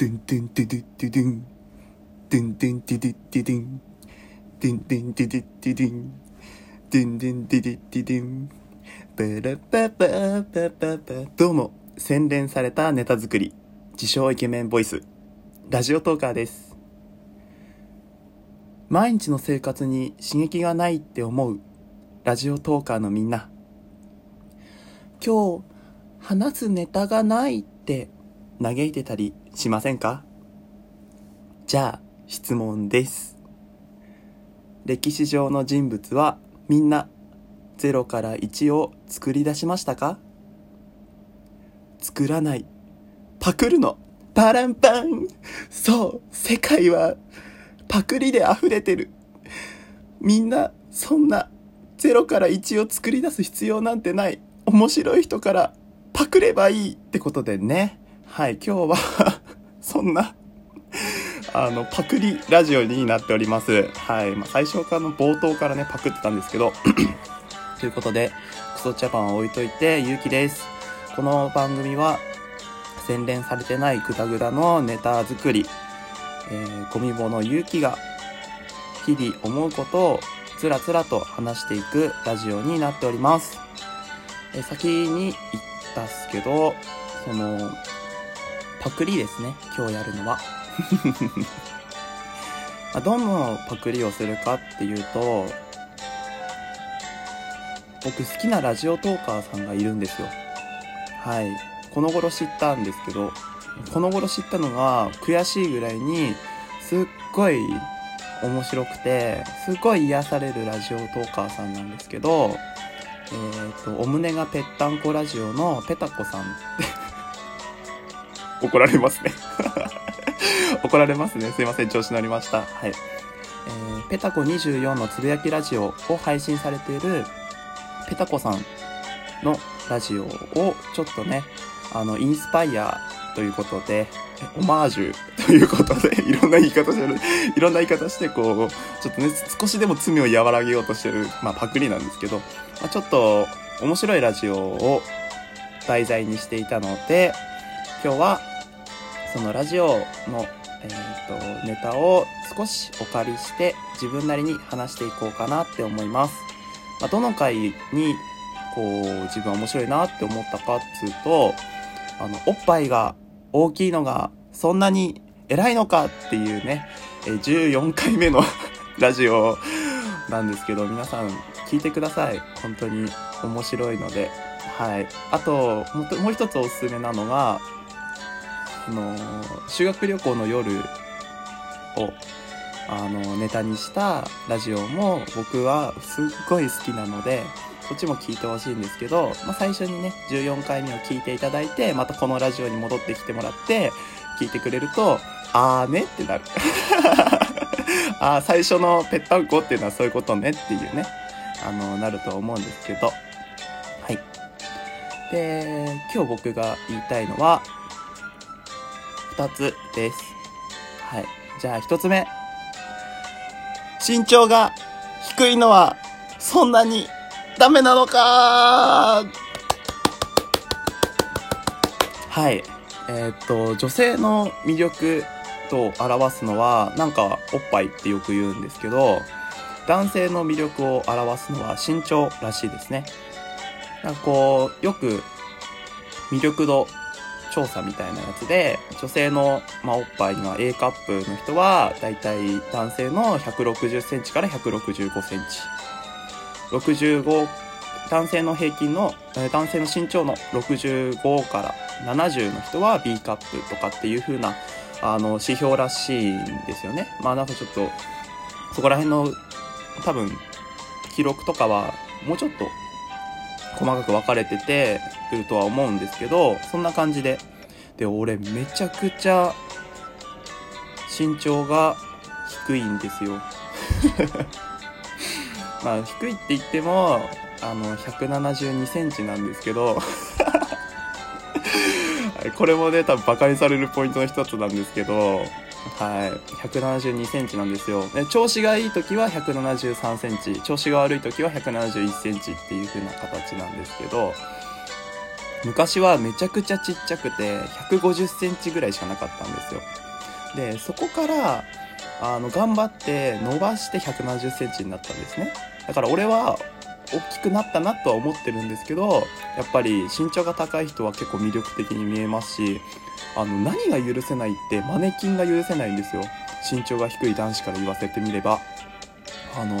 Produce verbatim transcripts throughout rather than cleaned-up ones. てんてんててててんてんてんててててんてんてんててててんてんてんててててんパラパパパパパ。どうも、洗練されたネタ作り、自称イケメンボイス、ラジオトーカーです。毎日の生活に刺激がないって思うラジオトーカーのみんな、今日話すネタがないって嘆いてたりしませんか？じゃあ質問です。歴史上の人物はみんなゼロからいちを作り出しましたか？作らない、パクるの、パランパン。そう、世界はパクリで溢れてる。みんなそんなゼロからいちを作り出す必要なんてない。面白い人からパクればいいってことでね。はい、今日はそんなあのパクリラジオになっております。はい、まあ、最初からの冒頭からねパクってたんですけどということで、クソジャパンは置いといて、ゆうきです。この番組は洗練されてないグダグダのネタ作り、えー、ゴミ棒のゆうきが日々思うことをつらつらと話していくラジオになっております。えー、先に言ったっすけど、そのパクリですね、今日やるのはどのパクリをするかっていうと、僕好きなラジオトーカーさんがいるんですよ。はい、この頃知ったんですけど、この頃知ったのが悔しいぐらいにすっごい面白くて、すごい癒されるラジオトーカーさんなんですけど、えーと、お胸がぺったんこラジオのペタコさん怒られますね怒られますね、すいません、調子乗りました。はい、えー、ペタコにじゅうよんのつぶやきラジオを配信されているペタコさんのラジオをちょっとね、あのインスパイアということで、オマージュということで、いろんな言い方してるいろんな言い方してこうちょっとね、少しでも罪を和らげようとしてる、まあ、パクリなんですけど、まあ、ちょっと面白いラジオを題材にしていたので、今日はそのラジオの、えーと、ネタを少しお借りして自分なりに話していこうかなって思います。まあ、どの回にこう自分面白いなって思ったかっていうと、あのおっぱいが大きいのがそんなに偉いのかっていうね、じゅうよんかいめのラジオなんですけど、皆さん聞いてください。本当に面白いので。はい、あともう一つおすすめなのが、あの修学旅行の夜をあのネタにしたラジオも僕はすっごい好きなので、そっちも聞いてほしいんですけど、まあ、最初にねじゅうよんかいめを聞いていただいて、またこのラジオに戻ってきてもらって聞いてくれると、あーねってなるあー、最初のぺったんこっていうのはそういうことねっていうね、あのなると思うんですけど。はい、で今日僕が言いたいのはふたつです。はい、じゃあひとつめ、身長が低いのはそんなにダメなのかはい、えー、っと女性の魅力と表すのは、なんかおっぱいってよく言うんですけど、男性の魅力を表すのは身長らしいですね。なんかこうよく魅力度調査みたいなやつで、女性の、まあ、おっぱいが A カップの人はだいたい男性のひゃくろくじゅっセンチからひゃくろくじゅうごセンチ、ろくじゅうご、男性の平均の、男性の身長のろくじゅうごからななじゅうの人は B カップとかっていう風なあの指標らしいんですよね。まあなんかちょっとそこら辺の多分記録とかはもうちょっと細かく分かれててくるとは思うんですけど、そんな感じで。で、俺めちゃくちゃ身長が低いんですよまあ低いって言ってもあのひゃくななじゅうにセンチなんですけどこれもね多分バカにされるポイントの一つなんですけど、はい、ひゃくななじゅうにセンチなんですよ。で、調子がいい時はひゃくななじゅうさんセンチ、調子が悪い時はひゃくななじゅういちセンチっていう風な形なんですけど、昔はめちゃくちゃちっちゃくてひゃくごじゅっセンチぐらいしかなかったんですよ。で、そこからあの頑張って伸ばしてひゃくななじゅっセンチになったんですね。だから俺は大きくなったなとは思ってるんですけど、やっぱり身長が高い人は結構魅力的に見えますし、あの何が許せないってマネキンが許せないんですよ。身長が低い男子から言わせてみれば、あの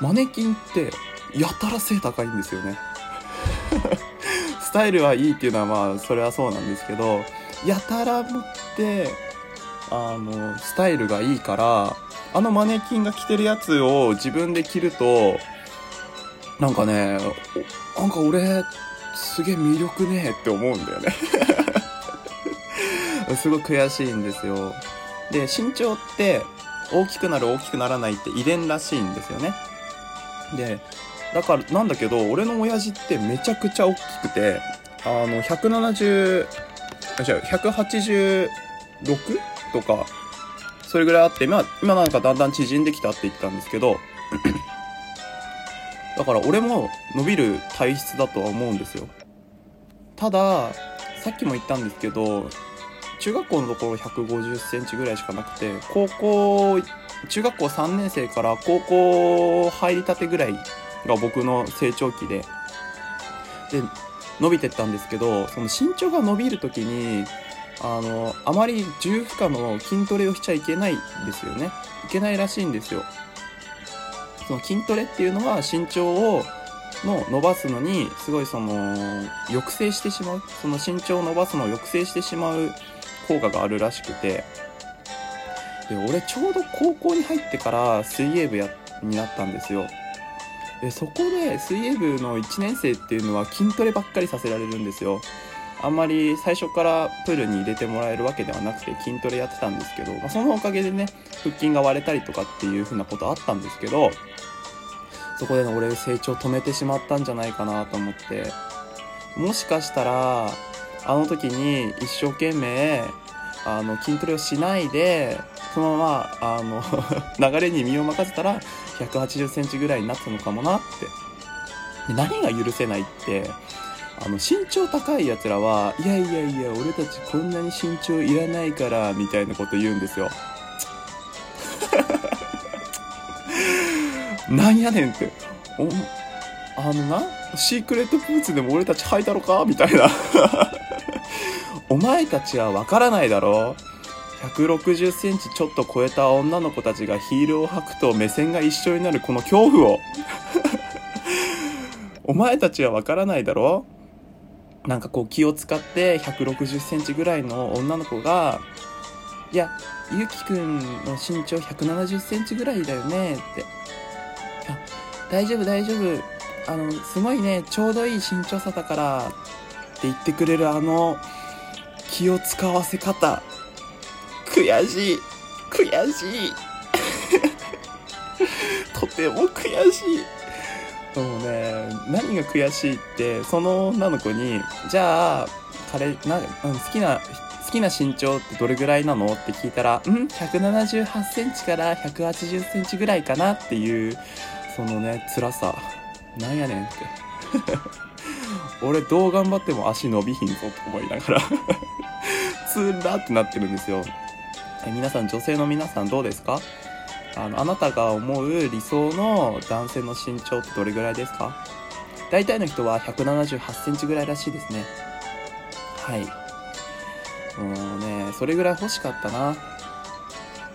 マネキンってやたら背高いんですよねスタイルはいいっていうのはまあそれはそうなんですけど、やたら持ってあのスタイルがいいから、あのマネキンが着てるやつを自分で着るとなんかね、なんか俺すげえ魅力ねえって思うんだよねすごい悔しいんですよ。で、身長って大きくなる大きくならないって遺伝らしいんですよね。で、だからなんだけど俺の親父ってめちゃくちゃ大きくて、あのひゃくななじゅう、あ、違う、ひゃくはちじゅうろくとかそれぐらいあって、今今なんかだんだん縮んできたって言ってたんですけどだから俺も伸びる体質だとは思うんですよ。たださっきも言ったんですけど、中学校のところひゃくごじゅっセンチぐらいしかなくて、高校中学校さんねん生から高校入りたてぐらいが僕の成長期で、で伸びてったんですけど、その身長が伸びるときにあのあまり重負荷の筋トレをしちゃいけないんですよね。いけないらしいんですよ。その筋トレっていうのは身長をの伸ばすのにすごいその抑制してしまう、その身長を伸ばすのを抑制してしまう効果があるらしくて、で俺ちょうど高校に入ってから水泳部やになったんですよ。でそこで水泳部のいちねん生っていうのは筋トレばっかりさせられるんですよ。あんまり最初からプールに入れてもらえるわけではなくて筋トレやってたんですけど、まあ、そのおかげでね腹筋が割れたりとかっていう風なことあったんですけど、そこでの俺成長止めてしまったんじゃないかなと思って、もしかしたらあの時に一生懸命あの筋トレをしないでそのままあの流れに身を任せたらひゃくはちじゅっセンチぐらいになったのかもなって。で何が許せないって、あの身長高いやつらはいやいやいや俺たちこんなに身長いらないからみたいなこと言うんですよなんやねんって、おあのなシークレットブーツでも俺たち履いたろかみたいなお前たちは分からないだろ、ひゃくろくじゅっセンチちょっと超えた女の子たちがヒールを履くと目線が一緒になるこの恐怖をお前たちは分からないだろ。なんかこう気を使ってひゃくろくじゅっセンチぐらいの女の子が、いやゆきくんの身長ひゃくななじゅっセンチぐらいだよねって、大丈夫大丈夫あのすごいねちょうどいい身長差だからって言ってくれる、あの気を使わせ方、悔しい悔しいとても悔しい。もうね、何が悔しいって、その女の子にじゃあ彼な好きな好きな身長ってどれぐらいなのって聞いたら、んひゃくななじゅうはちセンチからひゃくはちじゅっセンチぐらいかなっていう、そのね辛さ、なんやねんって俺どう頑張っても足伸びひんぞと思いながらつらってなってるんですよ。え皆さん、女性の皆さんどうですか？あのあなたが思う理想の男性の身長ってどれぐらいですか？大体の人はひゃくななじゅうはちセンチぐらいらしいですね。はい、もうねそれぐらい欲しかったな。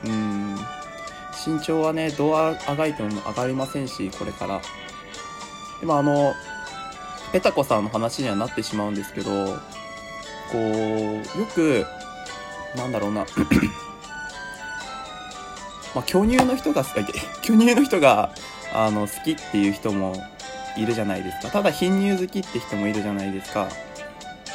うん、身長はねどうあがいても上がりませんし、これからでもあのペタコさんの話にはなってしまうんですけど、こうよくなんだろうなまあ巨乳の人が好き巨乳の人があの好きっていう人もいるじゃないですか。ただ貧乳好きって人もいるじゃないですか。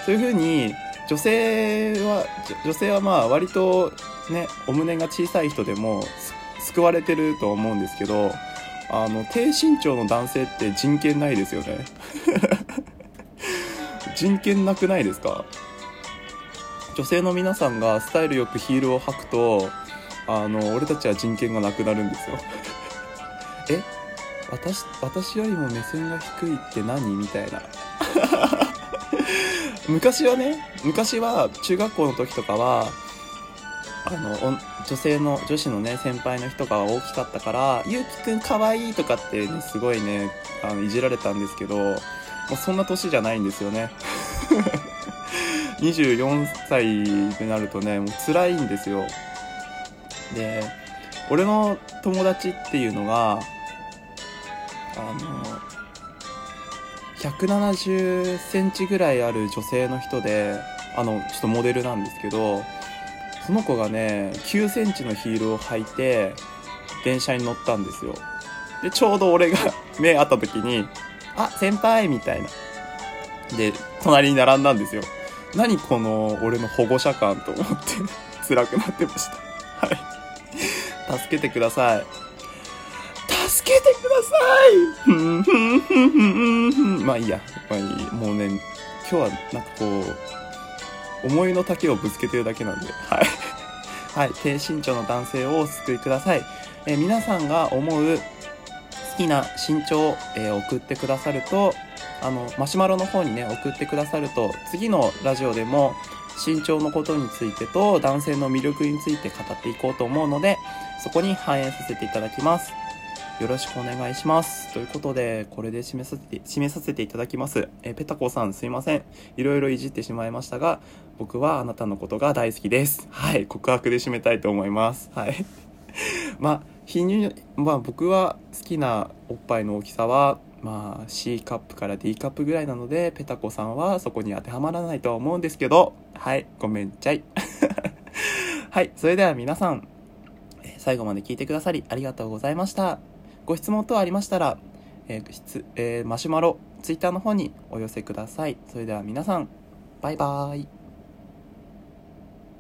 そういう風に女性は女性はまあ割とねお胸が小さい人でも救われてると思うんですけど、あの低身長の男性って人権ないですよね人権なくないですか？女性の皆さんがスタイルよくヒールを履くと、あの俺たちは人権がなくなるんですよえ、私、私よりも目線が低いって何みたいな昔はね、昔は中学校の時とかはあの女性の女子のね先輩の人が大きかったから、ゆうきくんかわいいとかって、ね、すごいねあのいじられたんですけど、もうそんな年じゃないんですよね。にじゅうよんさいになるとねもう辛いんですよ。で、俺の友達っていうのがあのひゃくななじゅっセンチぐらいある女性の人で、あのちょっとモデルなんですけど、その子がねきゅうセンチのヒールを履いて電車に乗ったんですよ。でちょうど俺が目合った時にあ先輩みたいなで隣に並んだんですよ。何この俺の保護者感と思って辛くなってました。はい助けてください助けてくださいまあいいや、まあいい。もうね今日はなんかこう思いの丈をぶつけてるだけなんで、はいはい、低身長の男性をお救いください。えー、皆さんが思う好きな身長を、えー、送ってくださると、あのマシュマロの方にね送ってくださると、次のラジオでも身長のことについてと男性の魅力について語っていこうと思うので、そこに反映させていただきます。よろしくお願いします。ということで、これで締めさせて、締めさせていただきます。え、ペタコさんすいません。いろいろいじってしまいましたが、僕はあなたのことが大好きです。はい、告白で締めたいと思います。はい。まあ、貧乳、まあ僕は好きなおっぱいの大きさは、まあ C カップから D カップぐらいなので、ペタコさんはそこに当てはまらないとは思うんですけど、はい、ごめんちゃい。はい、それでは皆さん、最後まで聞いてくださりありがとうございました。ご質問等ありましたら、えー質えー、マシュマロ、ツイッターの方にお寄せください。それでは皆さん、バイバーイ。